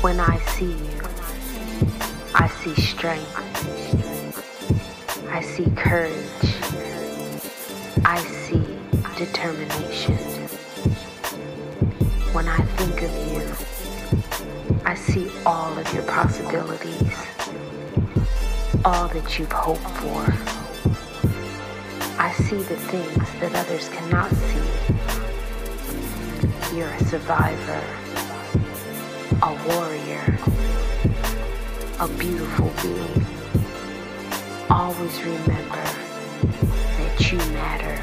When I see you, I see strength. I see courage. I see determination. When I think of you, I see all of your possibilities, all that you've hoped for. I see the things that others cannot see. You're a survivor, a warrior, a beautiful being. Always remember that you matter.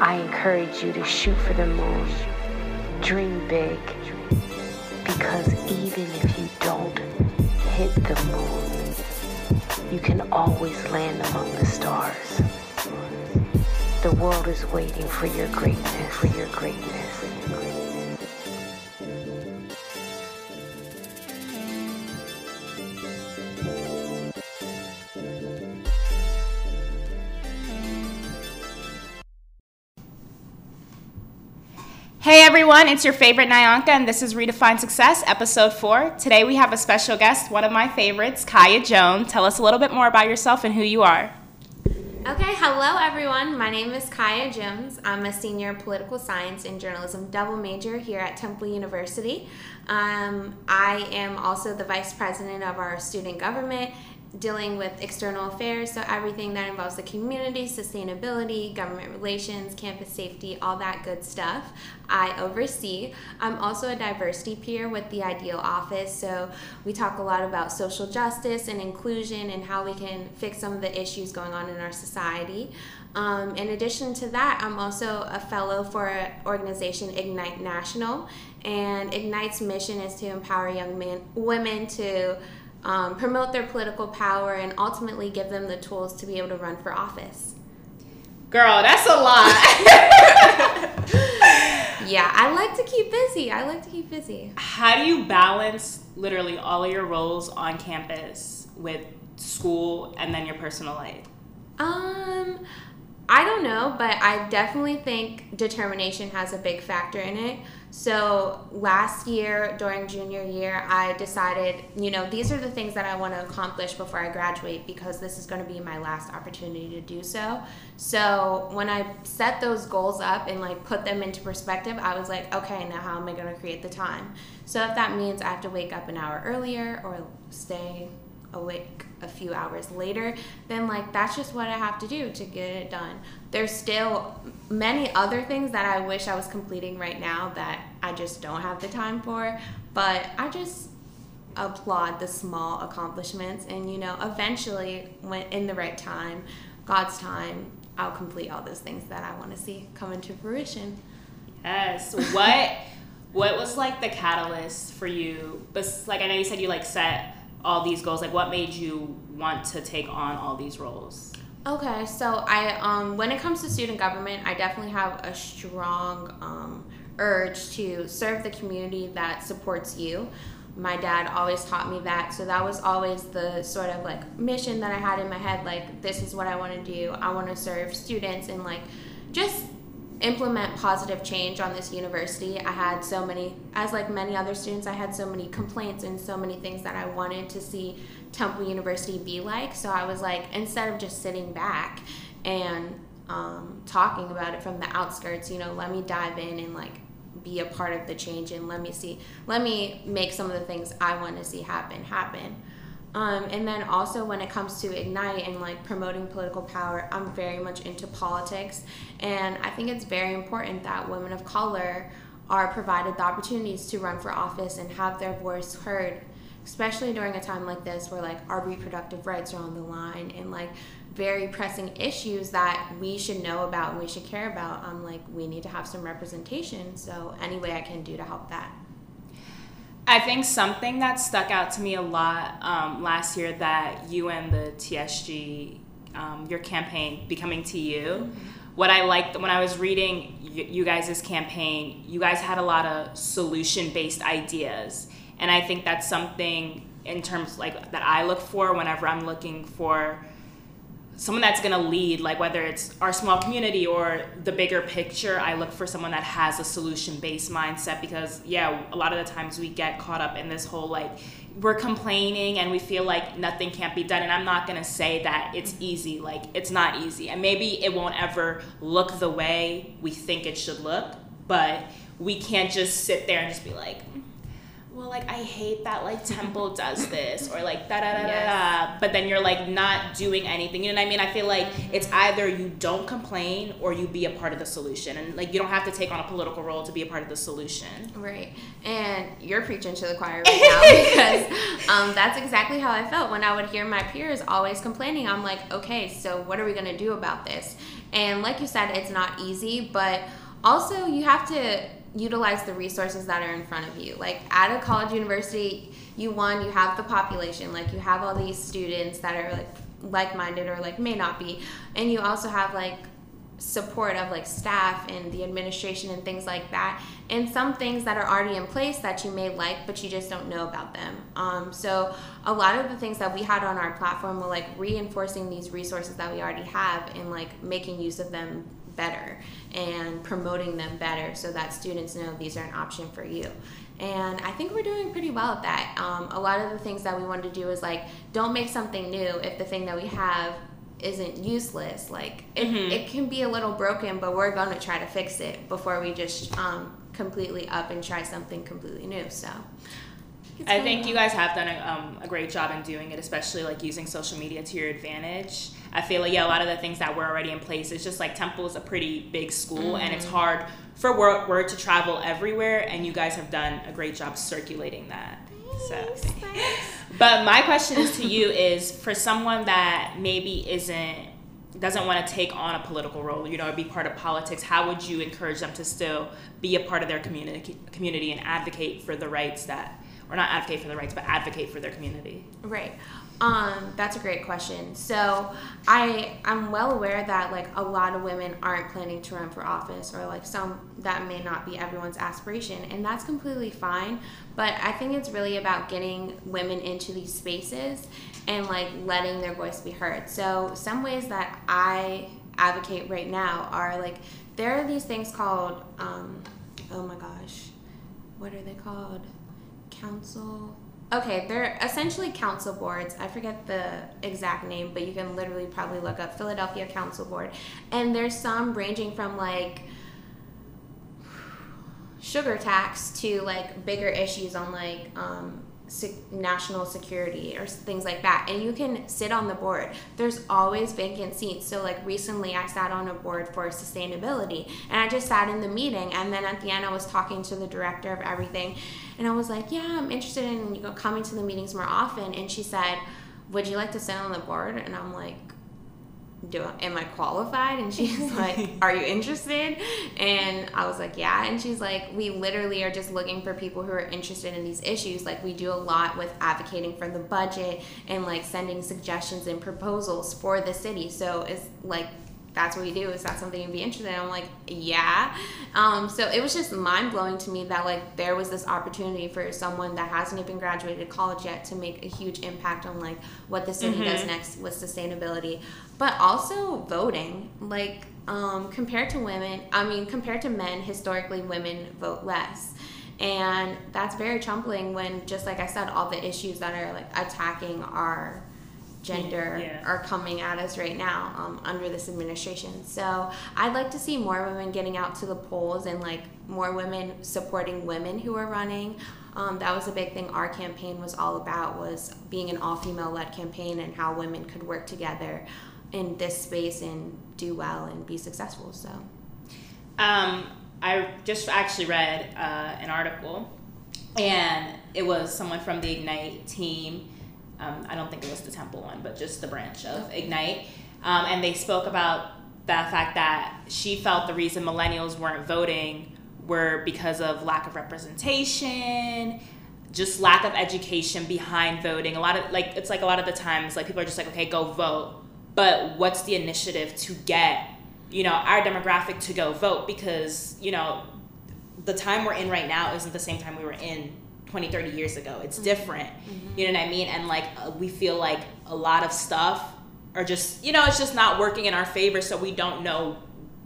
I encourage you to shoot for the moon. Dream big, because even if you don't hit the moon, you can always land among the stars. The world is waiting for your greatness, for your greatness. Hey everyone, it's your favorite Nyanka, and this is Redefined Success, episode 4. Today we have a special guest, one of my favorites, Kaya Jones. Tell us a little bit more about yourself and who you are. Okay, hello everyone. My name is Kaya Jones. I'm a senior political science and journalism double major here at Temple University. I am also the vice president of our student government, dealing with external affairs, so everything that involves the community, sustainability, government relations, campus safety, all that good stuff, I oversee. I'm also a diversity peer with the IDEAL office, so we talk a lot about social justice and inclusion and how we can fix some of the issues going on in our society. In addition to that, I'm also a fellow for an organization, Ignite National, and Ignite's mission is to empower young men, women to promote their political power and ultimately give them the tools to be able to run for office. Girl, that's a lot. Yeah, I like to keep busy. I like to keep busy. How do you balance literally all of your roles on campus with school and then your personal life? I don't know, but I definitely think determination has a big factor in it. So last year, during junior year, I decided, you know, these are the things that I want to accomplish before I graduate, because this is going to be my last opportunity to do so. So when I set those goals up and like put them into perspective, I was like, okay, now how am I going to create the time? So if that means I have to wake up an hour earlier or stay awake a few hours later, then like that's just what I have to do to get it done. There's still many other things that I wish I was completing right now that I just don't have the time for, but I just applaud the small accomplishments, and you know, eventually when in the right time, God's time, I'll complete all those things that I want to see come into fruition. Yes. What was like the catalyst for you? But like, I know you said you like set all these goals, like what made you want to take on all these roles? Okay, so I when it comes to student government, I definitely have a strong urge to serve the community that supports you. My dad always taught me that, so that was always the sort of like mission that I had in my head, like this is what I want to do. I want to serve students and like just implement positive change on this university. I had so many, as like many other students, I had so many complaints and so many things that I wanted to see Temple University be like. So I was like, instead of just sitting back and talking about it from the outskirts, you know, let me dive in and like be a part of the change, and let me make some of the things I want to see happen. And then also when it comes to Ignite and like promoting political power, I'm very much into politics, and I think it's very important that women of color are provided the opportunities to run for office and have their voice heard, especially during a time like this where like our reproductive rights are on the line and like very pressing issues that we should know about and we should care about. I'm like, we need to have some representation, so any way I can do to help that. I think something that stuck out to me a lot last year that you and the TSG, your campaign, Becoming TU, what I liked when I was reading you guys' campaign, you guys had a lot of solution-based ideas. And I think that's something in terms like that I look for whenever I'm looking for someone that's going to lead, like whether it's our small community or the bigger picture, I look for someone that has a solution-based mindset, because yeah, a lot of the times we get caught up in this whole like, we're complaining and we feel like nothing can't be done. And I'm not going to say that it's easy. Like, it's not easy. And maybe it won't ever look the way we think it should look, but we can't just sit there and just be like, well, like, I hate that, like, Temple does this, or, like, da-da-da-da-da, but then you're, like, not doing anything. You know what I mean? I feel like it's either you don't complain or you be a part of the solution. And, like, you don't have to take on a political role to be a part of the solution. Right. And you're preaching to the choir right now, because that's exactly how I felt when I would hear my peers always complaining. I'm like, okay, so what are we going to do about this? And like you said, it's not easy, but also you have to utilize the resources that are in front of you. Like at a college university, you have the population, like you have all these students that are like minded or like may not be, and you also have like support of like staff and the administration and things like that, and some things that are already in place that you may like but you just don't know about them. So a lot of the things that we had on our platform were like reinforcing these resources that we already have and like making use of them better and promoting them better so that students know these are an option for you. And I think we're doing pretty well at that. A lot of the things that we want to do is like, don't make something new if the thing that we have isn't useless. Like it can be a little broken, but we're going to try to fix it before we just completely up and try something completely new. So I think you guys have done a great job in doing it, especially like using social media to your advantage. I feel like, yeah, a lot of the things that were already in place, it's just like Temple is a pretty big school, and it's hard for word to travel everywhere, and you guys have done a great job circulating that. Thanks, so. Thanks. But my question is to you is, for someone that maybe doesn't want to take on a political role, you know, or be part of politics, how would you encourage them to still be a part of their community and advocate for the rights that, or not advocate for the rights, but advocate for their community? Right. That's a great question. So I'm well aware that like a lot of women aren't planning to run for office, or like some that may not be everyone's aspiration, and that's completely fine. But I think it's really about getting women into these spaces and like letting their voice be heard. So some ways that I advocate right now are like, there are these things called, oh my gosh, what are they called? Council. Okay, they're essentially council boards. I forget the exact name, but you can literally probably look up Philadelphia Council Board. And there's some ranging from like sugar tax to like bigger issues on like national security or things like that. And you can sit on the board. There's always vacant seats. So like recently I sat on a board for sustainability, and I just sat in the meeting, and then at the end I was talking to the director of everything, and I was like, yeah, I'm interested in coming to the meetings more often. And she said, would you like to sit on the board? And I'm like, am I qualified? And she's like, are you interested? And I was like, yeah. And she's like, we literally are just looking for people who are interested in these issues. Like, we do a lot with advocating for the budget and like sending suggestions and proposals for the city. So it's like, that's what you do. Is that something you'd be interested in? I'm like, yeah. So it was just mind-blowing to me that like there was this opportunity for someone that hasn't even graduated college yet to make a huge impact on like what the city does next with sustainability, but also voting. Like compared to men, historically women vote less. And that's very troubling when, just like I said, all the issues that are like attacking our gender are coming at us right now under this administration. So I'd like to see more women getting out to the polls and like more women supporting women who are running. That was a big thing our campaign was all about, was being an all-female led campaign and how women could work together in this space and do well and be successful. So I just actually read an article, and it was someone from the Ignite team. I don't think it was the Temple one, but just the branch of Ignite. And they spoke about the fact that she felt the reason millennials weren't voting were because of lack of representation, just lack of education behind voting. A lot of the times, like, people are just like, okay, go vote. But what's the initiative to get, our demographic to go vote? Because, the time we're in right now isn't the same time we were in 20, 30 years ago. It's different. You know what I mean? And like, we feel like a lot of stuff or just, you know, it's just not working in our favor, so we don't know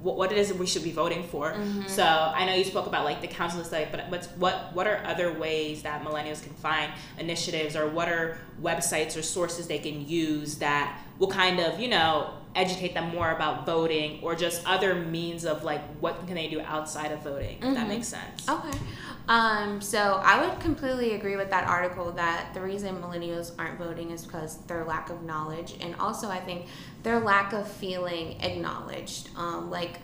what it is that we should be voting for. Mm-hmm. So I know you spoke about like the council estate, but what are other ways that millennials can find initiatives, or what are websites or sources they can use that will kind of, you know, educate them more about voting, or just other means of like what can they do outside of voting, if mm-hmm. that makes sense. Okay. So I would completely agree with that article that the reason millennials aren't voting is because their lack of knowledge, and also I think their lack of feeling acknowledged. Like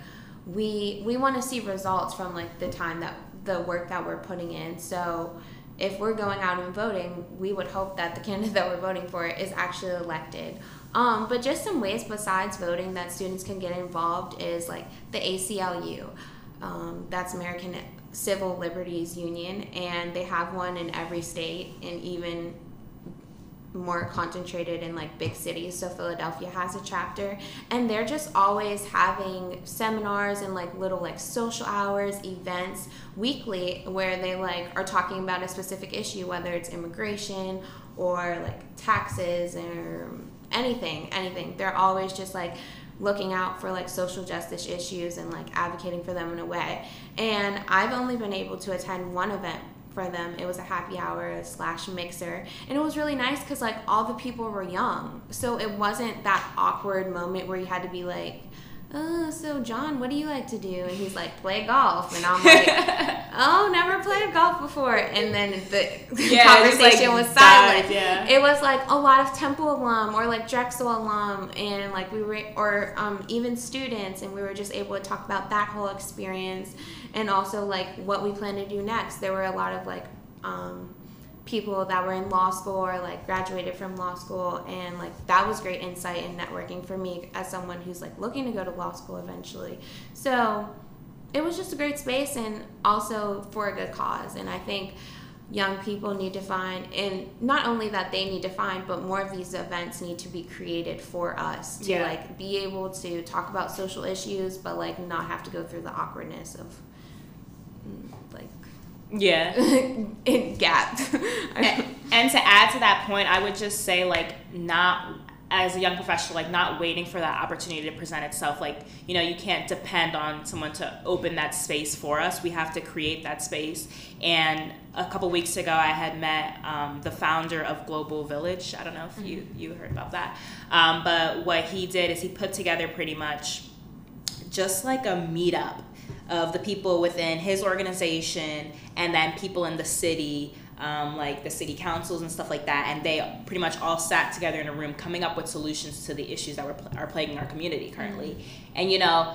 we want to see results from like the time that the work that we're putting in. So if we're going out and voting, we would hope that the candidate that we're voting for is actually elected. But just some ways besides voting that students can get involved is like the ACLU. That's American Civil Liberties Union, and they have one in every state and even more concentrated in like big cities. So Philadelphia has a chapter, and they're just always having seminars and like little like social hours, events weekly where they like are talking about a specific issue, whether it's immigration or like taxes or anything. They're always just like looking out for like social justice issues and like advocating for them in a way. And I've only been able to attend one event for them. It was a happy hour / mixer, and it was really nice because like all the people were young, so it wasn't that awkward moment where you had to be like, oh, so John, what do you like to do? And he's like, play golf. And I'm like, oh, never played golf before. And then the conversation was silent. Yeah. It was like a lot of Temple alum or like Drexel alum, and like we were, or even students, and we were just able to talk about that whole experience, and also like what we plan to do next. There were a lot of like people that were in law school or like graduated from law school, and like that was great insight and networking for me as someone who's like looking to go to law school eventually. So it was just a great space, and also for a good cause. And I think young people need to find, and not only that they need to find, but more of these events need to be created for us to like be able to talk about social issues, but like not have to go through the awkwardness of like it gapped. And to add to that point, I would just say like, not as a young professional, like not waiting for that opportunity to present itself. Like, you know, you can't depend on someone to open that space for us. We have to create that space. And a couple weeks ago, I had met the founder of Global Village. I don't know if you heard about that. But what he did is he put together pretty much just like a meetup of the people within his organization, and then people in the city, like the city councils and stuff like that, and they pretty much all sat together in a room coming up with solutions to the issues that are plaguing our community currently. And you know,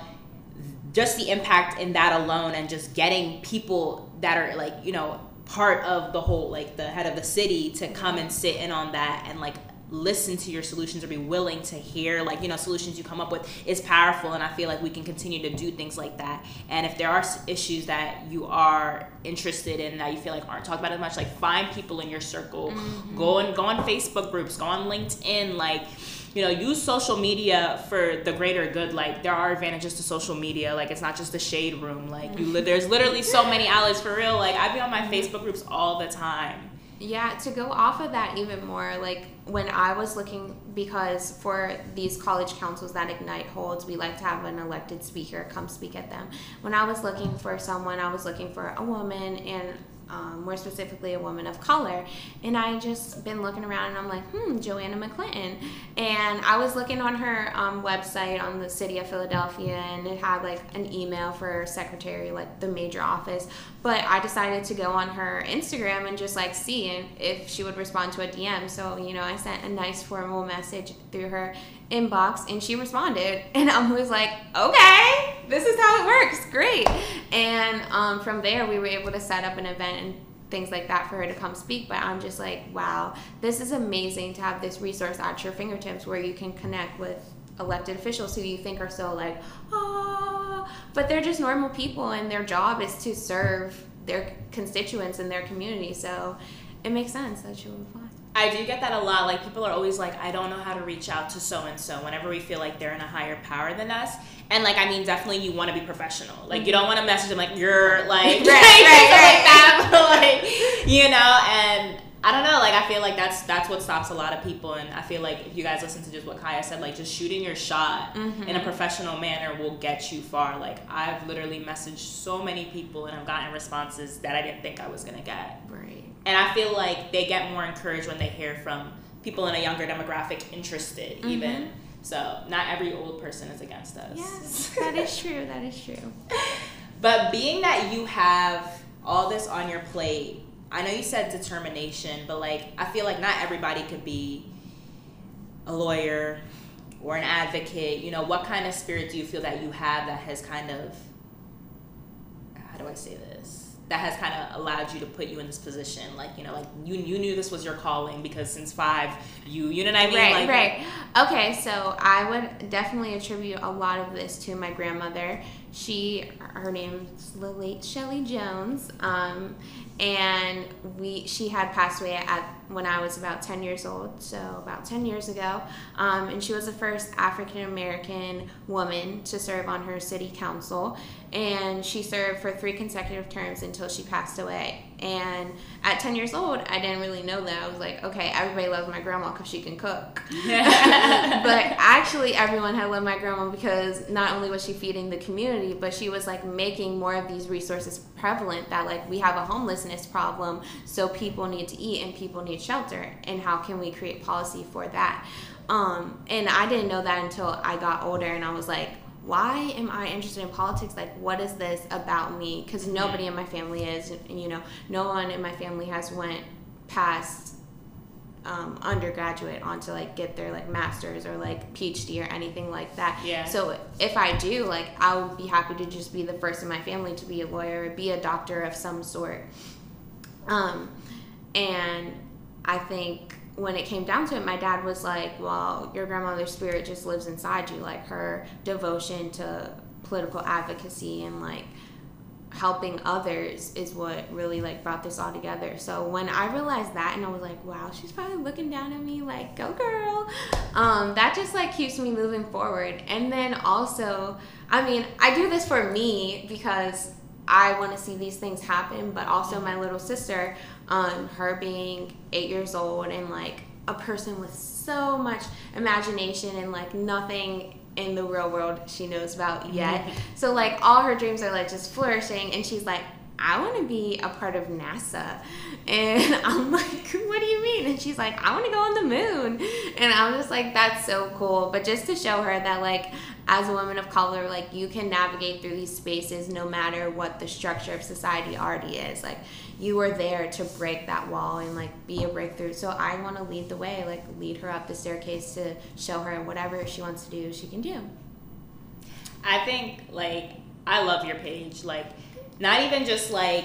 just the impact in that alone, and just getting people that are like, you know, part of the whole, like the head of the city, to come and sit in on that and like listen to your solutions, or be willing to hear like, you know, solutions you come up with, is powerful. And I feel like we can continue to do things like that. And if there are issues that you are interested in that you feel like aren't talked about as much, like find people in your circle, mm-hmm. go on Facebook groups, go on LinkedIn, like, you know, use social media for the greater good. Like, there are advantages to social media. Like, it's not just a shade room. Like, there's literally so many outlets, for real. Like, I be on my Facebook groups all the time. Yeah, to go off of that even more, like when I was looking, because for these college councils that Ignite holds, we like to have an elected speaker come speak at them. When I was looking for someone, I was looking for a woman, and more specifically a woman of color. And I just been looking around, and I'm like, Joanna McClinton. And I was looking on her website on the city of Philadelphia, and it had like an email for her secretary, like the major office. But I decided to go on her Instagram and just like see if she would respond to a DM. So, you know, I sent a nice formal message through her inbox, and she responded, and I was like, okay, this is how it works, great. And from there, we were able to set up an event and things like that for her to come speak. But I'm just like, wow, this is amazing to have this resource at your fingertips where you can connect with elected officials who you think are so like, oh, but they're just normal people, and their job is to serve their constituents and their community. So it makes sense that she would apply. I do get that a lot. Like, people are always like, I don't know how to reach out to so-and-so, whenever we feel like they're in a higher power than us. And, like, I mean, definitely you want to be professional. Like, you don't want to message them like, you're, like, right, right, like that. But, like, you know, and I don't know. Like, I feel like that's what stops a lot of people. And I feel like if you guys listen to just what Kaya said, like just shooting your shot in a professional manner will get you far. Like I've literally messaged so many people and I've gotten responses that I didn't think I was going to get. Right. And I feel like they get more encouraged when they hear from people in a younger demographic interested even. So not every old person is against us. Yes, that is true. That is true. But being that you have all this on your plate, I know you said determination, but like I feel like not everybody could be a lawyer or an advocate. You know, what kind of spirit do you feel that you have that has kind of, how do I say this? That has kind of allowed you to put you in this position. Like, you know, like you knew this was your calling because since 5, you know what I mean? Right, like, right. Okay, so I would definitely attribute a lot of this to my grandmother. Her name is the late Shelly Jones, and she had passed away when I was about 10 years old, so about 10 years ago, and she was the first African-American woman to serve on her city council, and she served for 3 consecutive terms until she passed away. And at 10 years old, I didn't really know that. I was like, okay, everybody loves my grandma because she can cook. But actually, everyone had loved my grandma because not only was she feeding the community, but she was like making more of these resources prevalent that like we have a homelessness problem, so people need to eat and people need shelter. And how can we create policy for that? And I didn't know that until I got older, and I was like, why am I interested in politics? Like, what is this about me? Because nobody in my family is, you know, no one in my family has went past undergraduate on to, like, get their, like, master's or, like, PhD or anything like that. Yeah. So if I do, like, I would be happy to just be the first in my family to be a lawyer or be a doctor of some sort. And I think when it came down to it, my dad was like, well, your grandmother's spirit just lives inside you, like her devotion to political advocacy and like helping others is what really like brought this all together. So when I realized that, and I was like, wow, she's probably looking down at me like, go girl, that just like keeps me moving forward. And then also, I mean, I do this for me because I want to see these things happen, but also my little sister, her being 8 years old and like a person with so much imagination and like nothing in the real world she knows about yet. So like all her dreams are like just flourishing, and she's like, I want to be a part of NASA. And I'm like, what do you mean? And she's like, I want to go on the moon. And I'm just like, that's so cool. But just to show her that like as a woman of color, like you can navigate through these spaces no matter what the structure of society already is. Like you were there to break that wall and like be a breakthrough. So I want to lead the way, like lead her up the staircase to show her whatever she wants to do, she can do. I think like I love your page. Like not even just like,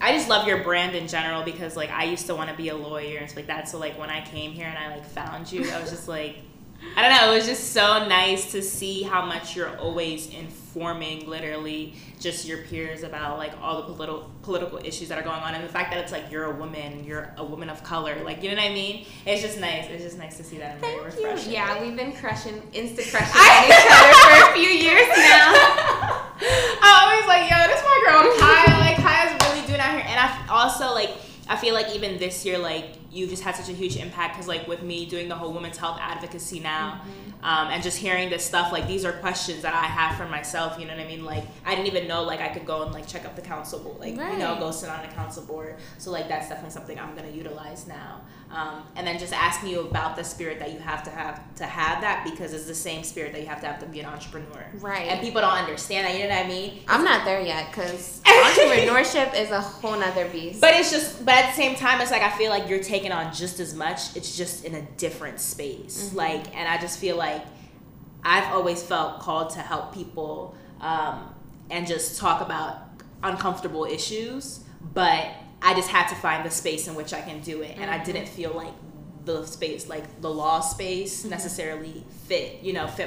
I just love your brand in general because like I used to want to be a lawyer and stuff like that. So like when I came here and I like found you, I was just like, I don't know, it was just so nice to see how much you're always informing literally just your peers about like all the political issues that are going on, and the fact that it's like you're a woman of color, like, you know what I mean? It's just nice to see that. I'm really refreshing. You. Yeah, we've been insta crushing on each other for a few years now. I'm always like, yo, this is my girl Kaya, like Kaya's really doing out here. And I also like, I feel like even this year, like, you just had such a huge impact because, like, with me doing the whole women's health advocacy now and just hearing this stuff, like, these are questions that I have for myself, you know what I mean? Like, I didn't even know, like, I could go and, like, check up the council board, like, right. You know, go sit on the council board. So, like, that's definitely something I'm going to utilize now. And then just asking you about the spirit that you have to have that, because it's the same spirit that you have to be an entrepreneur. Right. And people don't understand that, you know what I mean? I'm not there yet because entrepreneurship is a whole nother beast. But it's just, but at the same time, it's like, I feel like you're taking on just as much, it's just in a different space. Like, and I just feel like I've always felt called to help people and just talk about uncomfortable issues, but I just had to find the space in which I can do it. And I didn't feel like the space, like the law space necessarily fit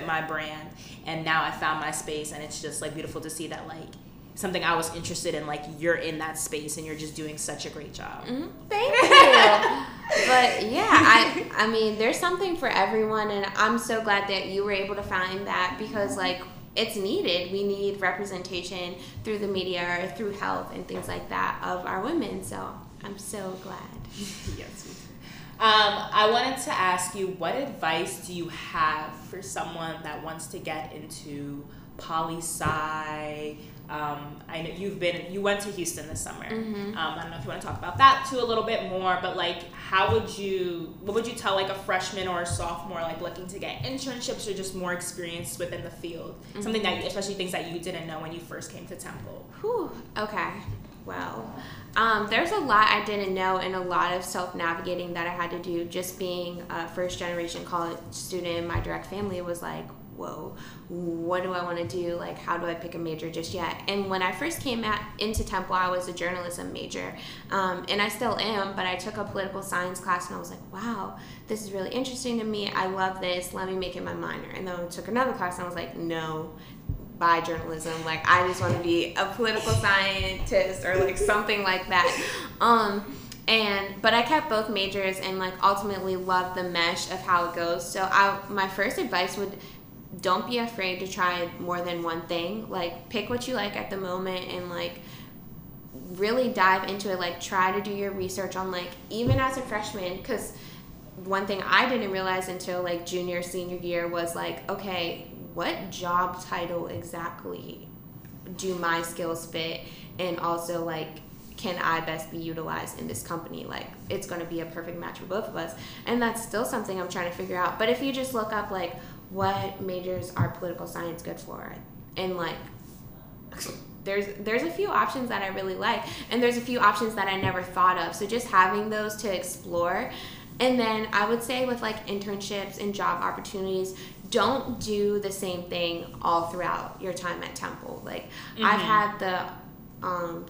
my brand. And now I found my space, and it's just like beautiful to see that like something I was interested in, like you're in that space and you're just doing such a great job. Thank you. But yeah, I mean, there's something for everyone, and I'm so glad that you were able to find that, because like it's needed. We need representation through the media or through health and things like that of our women. So I'm so glad. Yes. I wanted to ask you, what advice do you have for someone that wants to get into poli-sci? I know you went to Houston this summer. Mm-hmm. I don't know if you want to talk about that too a little bit more, but like, what would you tell like a freshman or a sophomore like looking to get internships or just more experience within the field? Mm-hmm. Something that you, especially things that you didn't know when you first came to Temple. Whew. Okay. Well, there's a lot I didn't know and a lot of self-navigating that I had to do. Just being a first-generation college student in my direct family was like, whoa, what do I want to do? Like, how do I pick a major just yet? And when I first came into Temple, I was a journalism major, and I still am, but I took a political science class, and I was like, wow, this is really interesting to me. I love this. Let me make it my minor. And then I took another class, and I was like, no, by journalism, like I just want to be a political scientist or like something like that. But I kept both majors and like ultimately loved the mesh of how it goes. So my first advice would, don't be afraid to try more than one thing. Like, pick what you like at the moment and like really dive into it. Like, try to do your research on, like, even as a freshman, because one thing I didn't realize until like junior, senior year was like, okay, what job title exactly do my skills fit, and also like, can I best be utilized in this company? Like, it's going to be a perfect match for both of us. And that's still something I'm trying to figure out. But if you just look up like, what majors are political science good for, and like there's a few options that I really like, and there's a few options that I never thought of. So just having those to explore. And then I would say with like internships and job opportunities, don't do the same thing all throughout your time at Temple. Like, mm-hmm. I've had the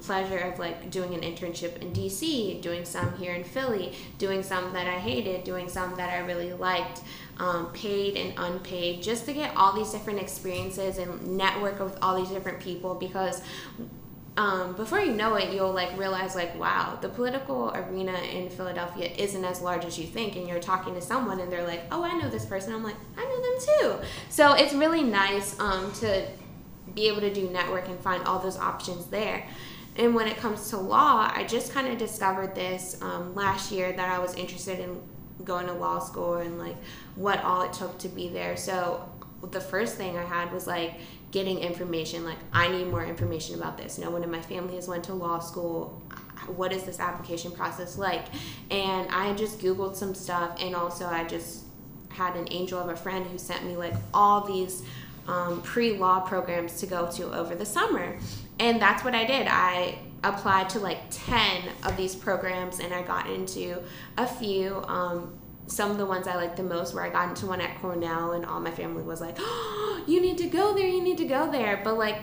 pleasure of like doing an internship in DC, doing some here in Philly, doing some that I hated, doing some that I really liked, paid and unpaid, just to get all these different experiences and network with all these different people, because before you know it, you'll like realize like, wow, the political arena in Philadelphia isn't as large as you think. And you're talking to someone and they're like, oh, I know this person. I'm like, I know them too. So it's really nice to be able to do network and find all those options there. And when it comes to law, I just kind of discovered this last year, that I was interested in going to law school and like what all it took to be there. So the first thing I had was like getting information. Like, I need more information about this. No one in my family has went to law school. What is this application process like? And I just Googled some stuff, and also I just had an angel of a friend who sent me like all these pre-law programs to go to over the summer. And that's what I did. I applied to like 10 of these programs, and I got into a few. Some of the ones I liked the most, where I got into one at Cornell, and all my family was like, oh, you need to go there, you need to go there. But like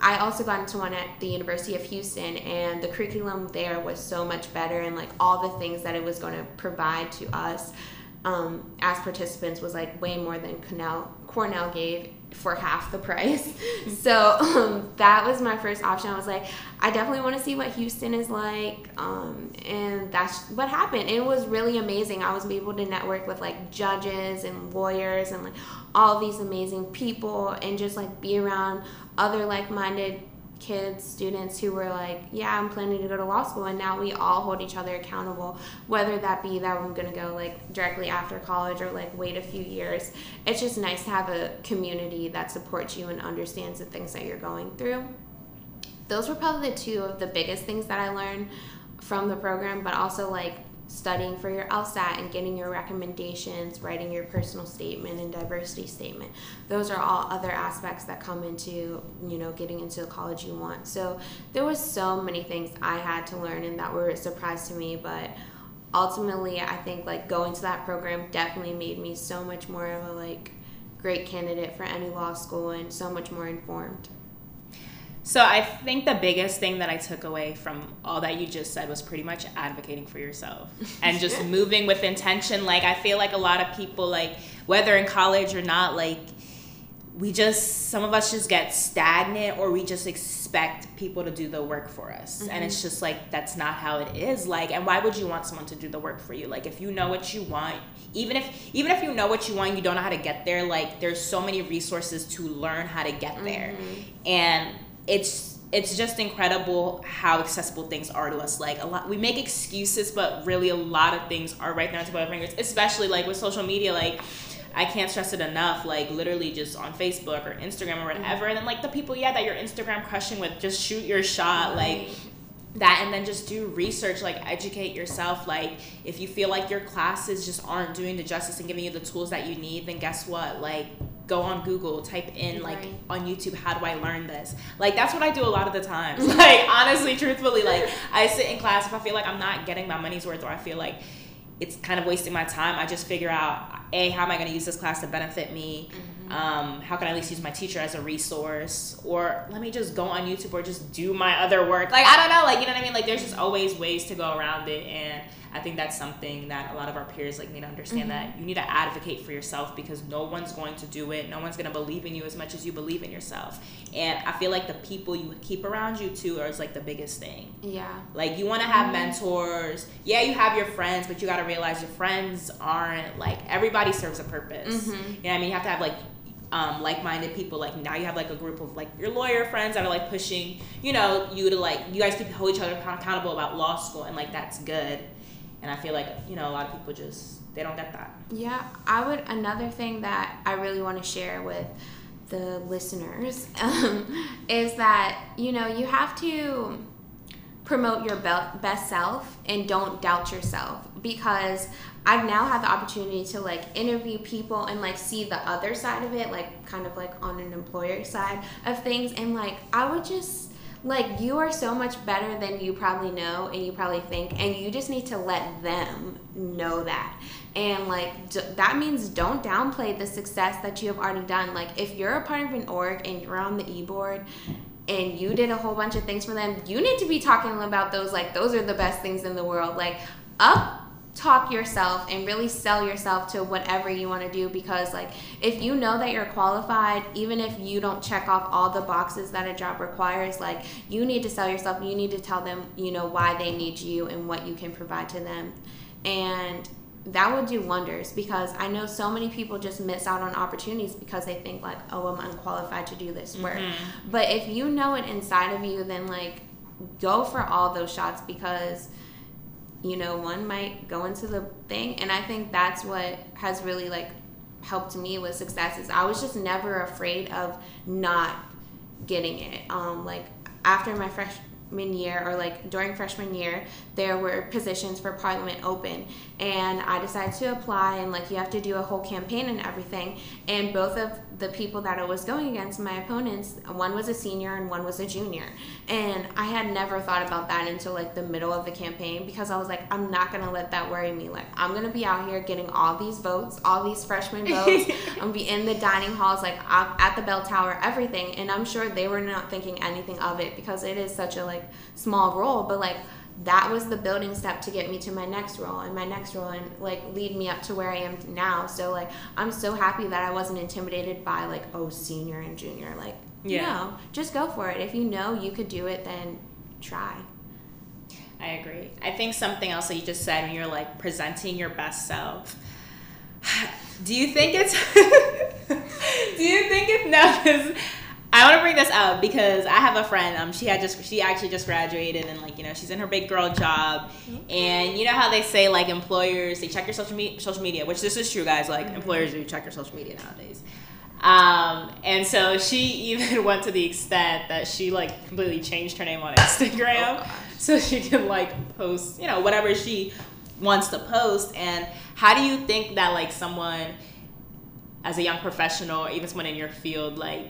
I also got into one at the University of Houston, and the curriculum there was so much better, and like all the things that it was going to provide to us as participants was like way more than Cornell gave, for half the price. So that was my first option. I was like, I definitely want to see what Houston is like, and that's what happened. It was really amazing. I was able to network with like judges and lawyers and like all these amazing people, and just like be around other like-minded kids, students who were like, yeah, I'm planning to go to law school. And now we all hold each other accountable, whether that be that I'm going to go like directly after college or like wait a few years. It's just nice to have a community that supports you and understands the things that you're going through. Those were probably the two of the biggest things that I learned from the program, but also like studying for your LSAT and getting your recommendations, writing your personal statement and diversity statement. Those are all other aspects that come into, you know, getting into the college you want. So there was so many things I had to learn, and that were a surprise to me. But ultimately, I think like going to that program definitely made me so much more of a like great candidate for any law school, and so much more informed. So I think the biggest thing that I took away from all that you just said was pretty much advocating for yourself and just moving with intention. Like, I feel like a lot of people, like, whether in college or not, like, some of us just get stagnant, or we just expect people to do the work for us. Mm-hmm. And it's just like, that's not how it is. Like, and why would you want someone to do the work for you? Like, if you know what you want, even if you know what you want, you don't know how to get there. Like, there's so many resources to learn how to get there. Mm-hmm. And it's it's just incredible how accessible things are to us. Like, a lot, we make excuses, but really a lot of things are right now to our fingers, especially like with social media. Like, I can't stress it enough, like literally just on Facebook or Instagram or whatever. And then like the people, yeah, that you're Instagram crushing with, just shoot your shot, like that. And then just do research, like educate yourself. Like if you feel like your classes just aren't doing the justice and giving you the tools that you need, then guess what? Like, go on Google, type in like on YouTube, how do I learn this? Like, that's what I do a lot of the times. Like, honestly, truthfully, like I sit in class, if I feel like I'm not getting my money's worth or I feel like it's kind of wasting my time, I just figure out, A, how am I going to use this class to benefit me? How can I at least use my teacher as a resource? Or let me just go on YouTube or just do my other work. Like, I don't know, like, you know what I mean? Like, there's just always ways to go around it. And I think that's something that a lot of our peers like need to understand, that you need to advocate for yourself, because no one's going to do it. No one's going to believe in you as much as you believe in yourself. And I feel like the people you keep around you too is like the biggest thing. Yeah. Like, you want to have mentors. Yeah, you have your friends, but you got to realize your friends aren't like, everybody serves a purpose. You know what I mean? You have to have like-minded people. Like, now you have like a group of like your lawyer friends that are like pushing, you know, you to like, you guys keep hold each other accountable about law school, and like that's good. And I feel like, you know, a lot of people just, they don't get that. Yeah. Another thing that I really want to share with the listeners is that, you know, you have to promote your best self and don't doubt yourself, because I've now had the opportunity to like interview people and like see the other side of it, like kind of like on an employer side of things. And like, I would just, like, you are so much better than you probably know and you probably think, and you just need to let them know that. And like, that means don't downplay the success that you have already done. Like, if you're a part of an org and you're on the e-board and you did a whole bunch of things for them, you need to be talking about those, like, those are the best things in the world. Like, up-talk yourself and really sell yourself to whatever you want to do, because like, if you know that you're qualified, even if you don't check off all the boxes that a job requires, like, you need to sell yourself. You need to tell them, you know, why they need you and what you can provide to them. And that would do wonders, because I know so many people just miss out on opportunities because they think like, oh, I'm unqualified to do this work. But if you know it inside of you, then like, go for all those shots, because you know, one might go into the thing. And I think that's what has really like helped me with success, is I was just never afraid of not getting it. Like, after my freshman year, or like during freshman year, there were positions for Parliament open, and I decided to apply, and like, you have to do a whole campaign and everything. And both of the people that I was going against, my opponents, one was a senior and one was a junior. And I had never thought about that until like the middle of the campaign, because I was like, I'm not gonna let that worry me. Like, I'm gonna be out here getting all these votes, all these freshman votes. I'm gonna be in the dining halls, like at the bell tower, everything. And I'm sure they were not thinking anything of it, because it is such a like small role, but like, that was the building step to get me to my next role and my next role, and like lead me up to where I am now. So like, I'm so happy that I wasn't intimidated by like, oh, senior and junior. Like, no, just go for it. If you know you could do it, then try. I agree. I think something else that you just said, when you're like presenting your best self, do you think it's because I want to bring this up, because I have a friend, she actually just graduated, and like, you know, she's in her big girl job. And you know how they say like employers, they check your social media, which this is true, guys, like employers do check your social media nowadays. And so she even went to the extent that she like completely changed her name on Instagram so she can like post, you know, whatever she wants to post. And how do you think that like someone as a young professional, or even someone in your field, like,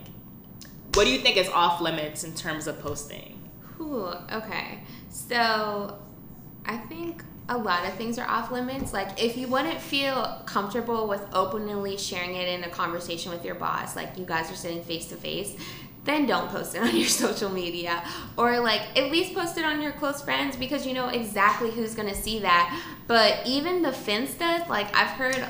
what do you think is off limits in terms of posting? Okay. So I think a lot of things are off limits. Like, if you wouldn't feel comfortable with openly sharing it in a conversation with your boss, like you guys are sitting face to face, then don't post it on your social media. Or like, at least post it on your close friends, because you know exactly who's gonna see that. But even the Finstas, like, I've heard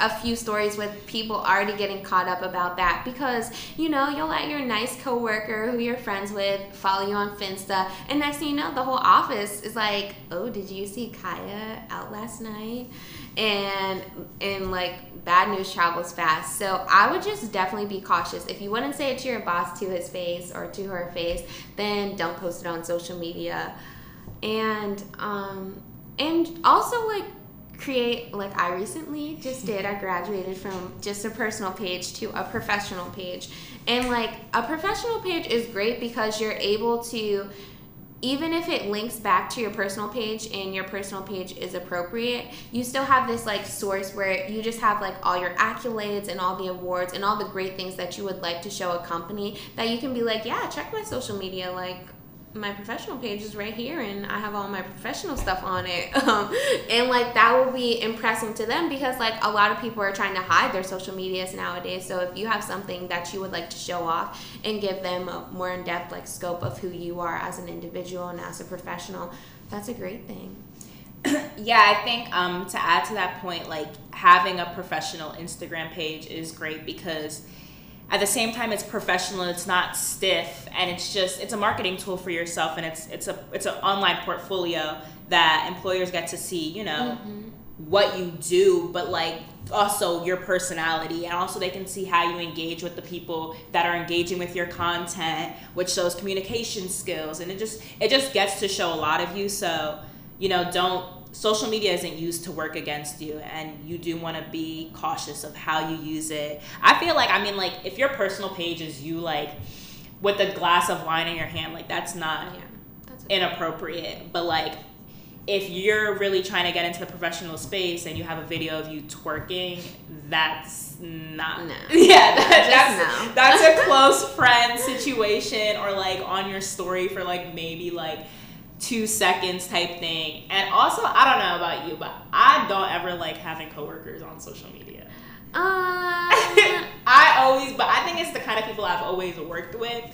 a few stories with people already getting caught up about that, because, you know, you'll let your nice coworker who you're friends with follow you on Finsta, and next thing you know, the whole office is like, oh, did you see Kaya out last night? And like, bad news travels fast. So I would just definitely be cautious. If you wouldn't say it to your boss to his face or to her face, then don't post it on social media. And also, like, create, like I recently just did, I graduated from just a personal page to a professional page. And like, a professional page is great because you're able to, even if it links back to your personal page and your personal page is appropriate, you still have this like source where you just have like all your accolades and all the awards and all the great things that you would like to show a company, that you can be like, yeah, check my social media, like my professional page is right here and I have all my professional stuff on it. And like, that will be impressive to them, because like, a lot of people are trying to hide their social medias nowadays. So if you have something that you would like to show off and give them a more in-depth like scope of who you are as an individual and as a professional, that's a great thing. Yeah, I think to add to that point, like, having a professional Instagram page is great because at the same time, it's professional, it's not stiff, and it's just, it's a marketing tool for yourself, and it's an online portfolio that employers get to see, you know, what you do, but like also your personality, and also they can see how you engage with the people that are engaging with your content, which shows communication skills, and it just gets to show a lot of you. So, you know, social media isn't used to work against you, and you do want to be cautious of how you use it. I feel like, I mean, like, if your personal page is you, like, with a glass of wine in your hand, like, that's not inappropriate. But, like, if you're really trying to get into the professional space and you have a video of you twerking, that's not. No. Yeah, that's a close friend situation, or, like, on your story for, like, maybe, like, 2 seconds type thing. And also, I don't know about you, but I don't ever like having coworkers on social media. I think it's the kind of people I've always worked with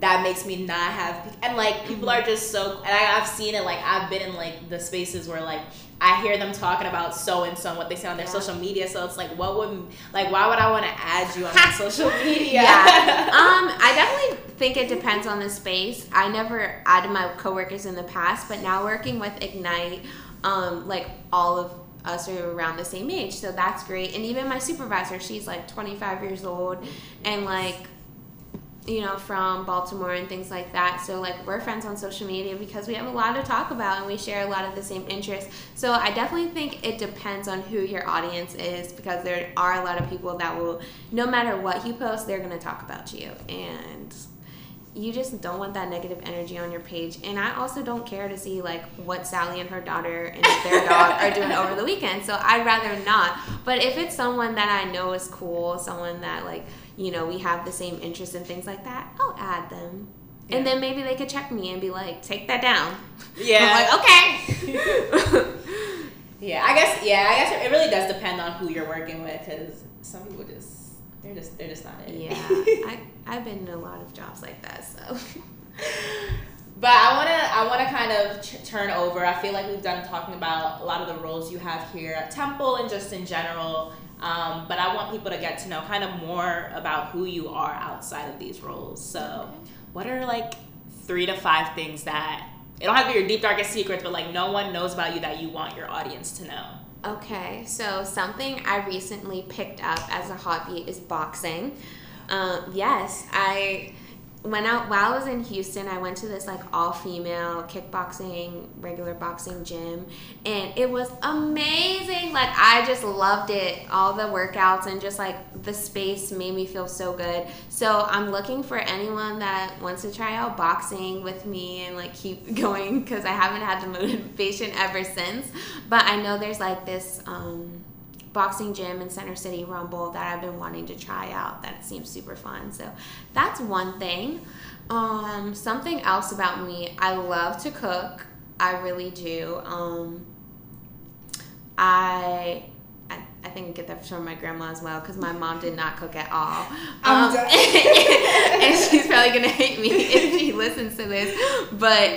that makes me not have, and like, people are just so, and I've seen it, like, I've been in like the spaces where like I hear them talking about so-and-so and what they say on their social media. So it's like, why would I want to add you on my social media? Yeah. I definitely think it depends on the space. I never added my coworkers in the past, but now working with Ignite, like, all of us are around the same age. So that's great. And even my supervisor, she's like 25 years old and like, you know, from Baltimore and things like that. So like, we're friends on social media because we have a lot to talk about and we share a lot of the same interests. So I definitely think it depends on who your audience is, because there are a lot of people that will, no matter what you post, they're going to talk about you, and you just don't want that negative energy on your page. And I also don't care to see like what Sally and her daughter and their dog are doing over the weekend. So I'd rather not. But if it's someone that I know is cool, someone that, like, you know, we have the same interests and things like that, I'll add them. Yeah. And then maybe they could check me and be like, take that down. Yeah. I'm like, okay. I guess it really does depend on who you're working with, because some people they're just not it. Yeah. I've been in a lot of jobs like that, so. But I wanna kind of turn over. I feel like we've done talking about a lot of the roles you have here at Temple and just in general. But I want people to get to know kind of more about who you are outside of these roles. So What are like 3 to 5 things that, it don't have to be your deep darkest secrets, but like no one knows about you that you want your audience to know? Okay, so something I recently picked up as a hobby is boxing. I went out while I was in Houston. I went to this like all-female kickboxing, regular boxing gym, and it was amazing. Like, I just loved it. All the workouts and just like the space made me feel so good. So I'm looking for anyone that wants to try out boxing with me and like keep going, because I haven't had the motivation ever since. But I know there's like this boxing gym in Center City, Rumble, that I've been wanting to try out. That seems super fun. So that's one thing. Something else about me, I love to cook. I really do. I think I get that from my grandma as well, because my mom did not cook at all. and she's probably going to hate me if she listens to this. But,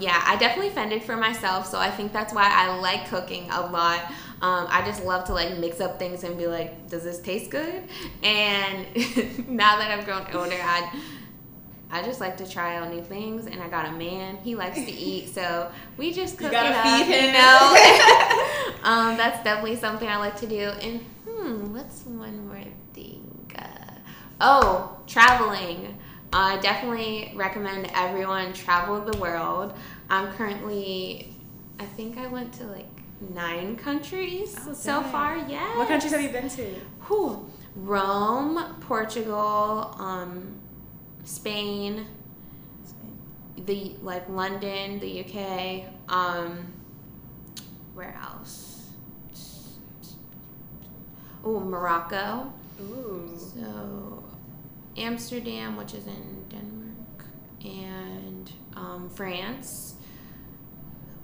yeah, I definitely fended for myself, so I think that's why I like cooking a lot. I just love to, like, mix up things and be like, does this taste good? And now that I've grown older, I just like to try out new things, and I got a man. He likes to eat, so we just cook it up. Feed him. You know? That's definitely something I like to do. And what's one more thing? Oh, traveling. I definitely recommend everyone travel the world. I'm currently, I think I went to like 9 countries so far. Yeah. What countries have you been to? Whew. Rome, Portugal, Spain, the like London, the UK, where else? Oh, Morocco. Ooh. So Amsterdam, which is in Denmark, and France.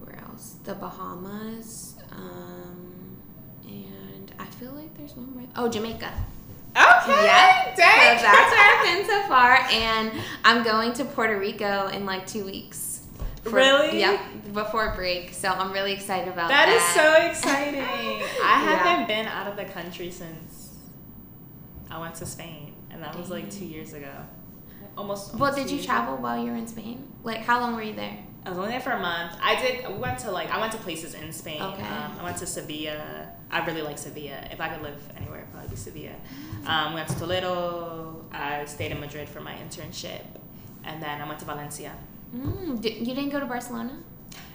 Where else? The Bahamas, and I feel like there's one more. Oh, Jamaica. Okay. Yep. Dang. So that's where I've been so far, and I'm going to Puerto Rico in like 2 weeks. Really? Yep. Before break, so I'm really excited about that. That is so exciting. I haven't been out of the country since I went to Spain, and that was like 2 years ago. Almost. Well, did you travel while you were in Spain? Like, how long were you there? I was only there for a month. I went to places in Spain. Okay. I went to Sevilla. I really like Sevilla. If I could live anywhere, it'd probably be Sevilla. We went to Toledo. I stayed in Madrid for my internship, and then I went to Valencia. You didn't go to Barcelona?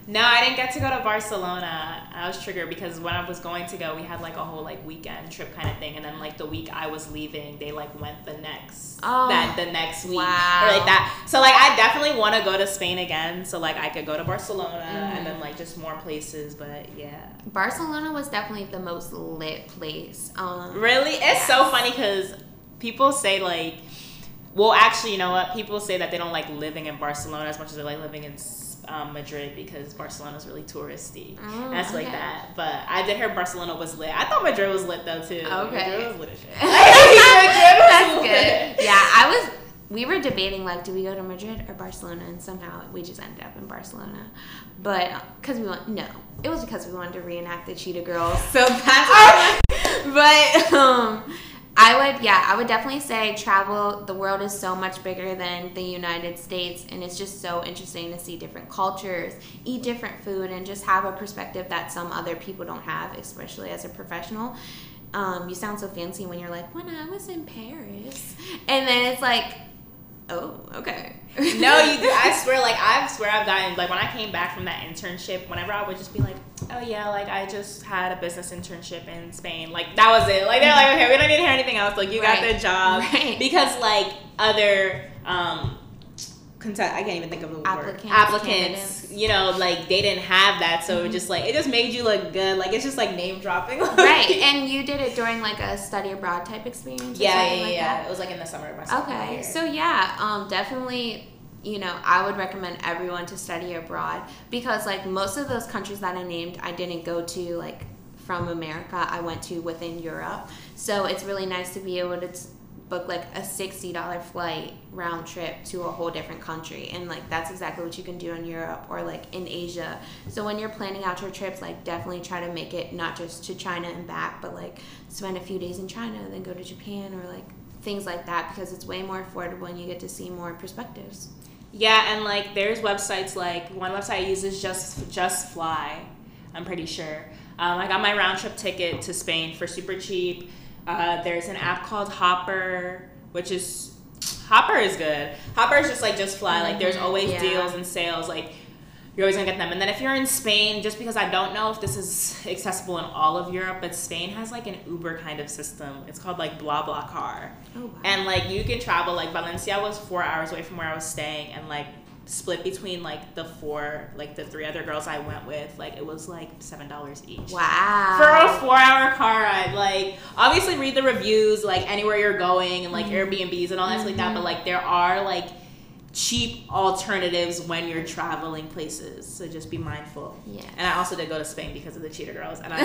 No, I didn't get to go to Barcelona. I was triggered because when I was going to go, we had like a whole like weekend trip kind of thing, and then like the week I was leaving, they like went the next week or like that. So like I definitely want to go to Spain again, so like I could go to Barcelona and then like just more places. But yeah, Barcelona was definitely the most lit place. Really, it's so funny because people say like, well, actually, you know what? People say that they don't like living in Barcelona as much as they like living in Madrid because Barcelona's really touristy. That's like that. But I did hear Barcelona was lit. I thought Madrid was lit though too. Okay. Madrid was lit as shit. That's good. Yeah, we were debating like, do we go to Madrid or Barcelona? And somehow we just ended up in Barcelona. But it was because we wanted to reenact the Cheetah Girls. So that's but I would definitely say travel. The world is so much bigger than the United States, and it's just so interesting to see different cultures, eat different food, and just have a perspective that some other people don't have, especially as a professional. You sound so fancy when you're like, when I was in Paris. And then it's like, oh, okay. No, you do. I swear I've gotten, like, when I came back from that internship, whenever I would just be like, oh, yeah, like, I just had a business internship in Spain. Like, that was it. Like, they're like, okay, we don't need to hear anything else. Like, you got the job. Right. Because, like, other, I can't even think of the word. Applicants, you know, like, they didn't have that. So it just, like, it just made you look good. Like, it's just, like, name dropping. Right. And you did it during, like, a study abroad type experience? Yeah. It was, like, in the summer of my sophomore year. So, yeah, definitely, you know, I would recommend everyone to study abroad because, like, most of those countries that I named, I didn't go to, like, from America. I went to within Europe. So it's really nice to be able to book like a $60 flight round trip to a whole different country, and like that's exactly what you can do in Europe or like in Asia. So when you're planning out your trips, like definitely try to make it not just to China and back, but like spend a few days in China and then go to Japan or like things like that, because it's way more affordable and you get to see more perspectives. Yeah, and like there's websites, like one website I use is Just Fly, I'm pretty sure. I got my round trip ticket to Spain for super cheap. There's an app called Hopper, which is, Hopper is good. Hopper is just like Just Fly. Like there's always deals and sales. Like you're always gonna get them. And then if you're in Spain, just because I don't know if this is accessible in all of Europe, but Spain has like an Uber kind of system. It's called like BlaBlaCar. Oh, wow. And like you can travel, like Valencia was 4 hours away from where I was staying, and like split between like the 3 other girls I went with, like it was like $7 each. Wow. For a 4-hour car ride. Like obviously read the reviews, like anywhere you're going, and like Airbnbs and all that stuff like that, but like there are like cheap alternatives when you're traveling places, so just be mindful. Yeah. And I also did go to Spain because of the Cheetah Girls, and I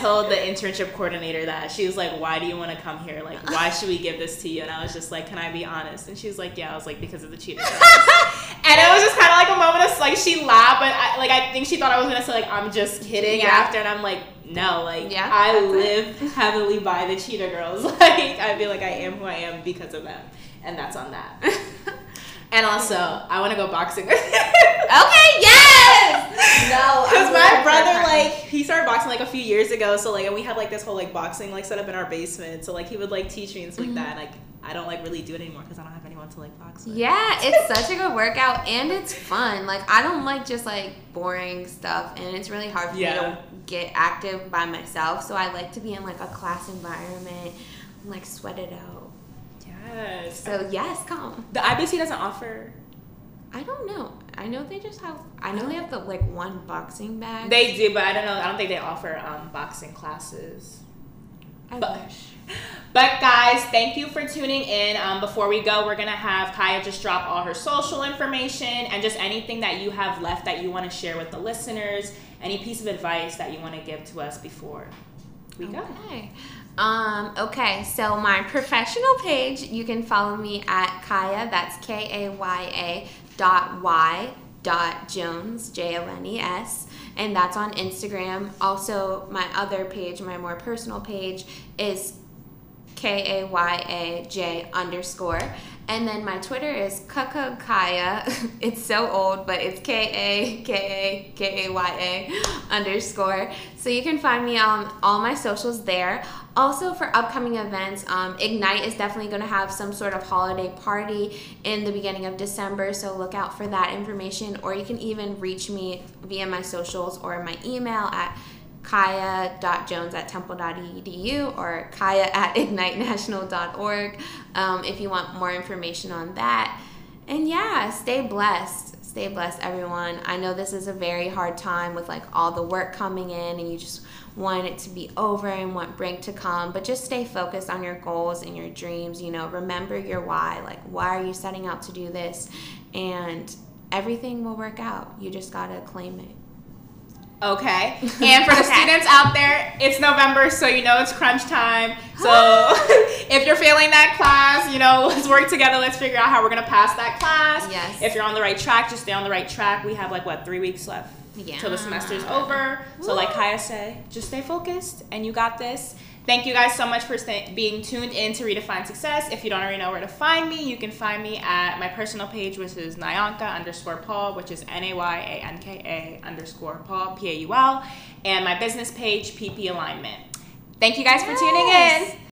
told the internship coordinator that. She was like, why do you want to come here, like why should we give this to you? And I was just like, can I be honest? And she was like, yeah. I was like, because of the Cheetah Girls. And it was just kind of like a moment of like, she laughed, but I think she thought I was gonna say like, I'm just kidding, yeah, after. And I'm like, no, like, yeah, I live heavily by the Cheetah Girls. Like, I feel like I am who I am because of them, and that's on that. And also, I want to go boxing with him. Okay, yes! No. Because my brother, like, he started boxing, like, a few years ago. So, like, and we had, like, this whole, like, boxing, like, set up in our basement. So, like, he would, like, teach me and stuff like that. Like, I don't, like, really do it anymore because I don't have anyone to, like, box with. Yeah, it's such a good workout. And it's fun. Like, I don't like just, like, boring stuff. And it's really hard for me to get active by myself. So I like to be in, like, a class environment and, like, sweat it out. Yes. So yes, come. The IBC doesn't offer. I don't know. I know they just have. I know they have the like one boxing bag. They do, but I don't know. I don't think they offer boxing classes. I wish. But guys, thank you for tuning in. Before we go, we're gonna have Kaya just drop all her social information and just anything that you have left that you want to share with the listeners. Any piece of advice that you want to give to us before we go. Okay. Okay, so my professional page, you can follow me at Kaya, that's KAYA.Y.Jones, JONES, and that's on Instagram. Also, my other page, my more personal page, is KAYAJ_. And then my Twitter is Kaka Kaya. It's so old, but it's KAKAKAYA_. So you can find me on all my socials there. Also, for upcoming events, Ignite is definitely going to have some sort of holiday party in the beginning of December, so look out for that information. Or you can even reach me via my socials or my email at kaya.jones@temple.edu or kaya@ignitenational.org if you want more information on that. And yeah, stay blessed. Stay blessed, everyone. I know this is a very hard time with like all the work coming in and you just want it to be over and want break to come, but just stay focused on your goals and your dreams. You know, remember your why. Like, why are you setting out to do this? And everything will work out. You just gotta claim it. Okay, and for the students out there, it's November, so you know it's crunch time. So if you're failing that class, you know, let's work together. Let's figure out how we're going to pass that class. Yes. If you're on the right track, just stay on the right track. We have, like, what, 3 weeks left till the semester's over. Woo. So like Kaya said, just stay focused, and you got this. Thank you guys so much for being tuned in to Redefine Success. If you don't already know where to find me, you can find me at my personal page, which is Nyanka_Paul, which is NAYANKA_Paul, PAUL, and my business page, PP Alignment. Thank you guys for tuning in.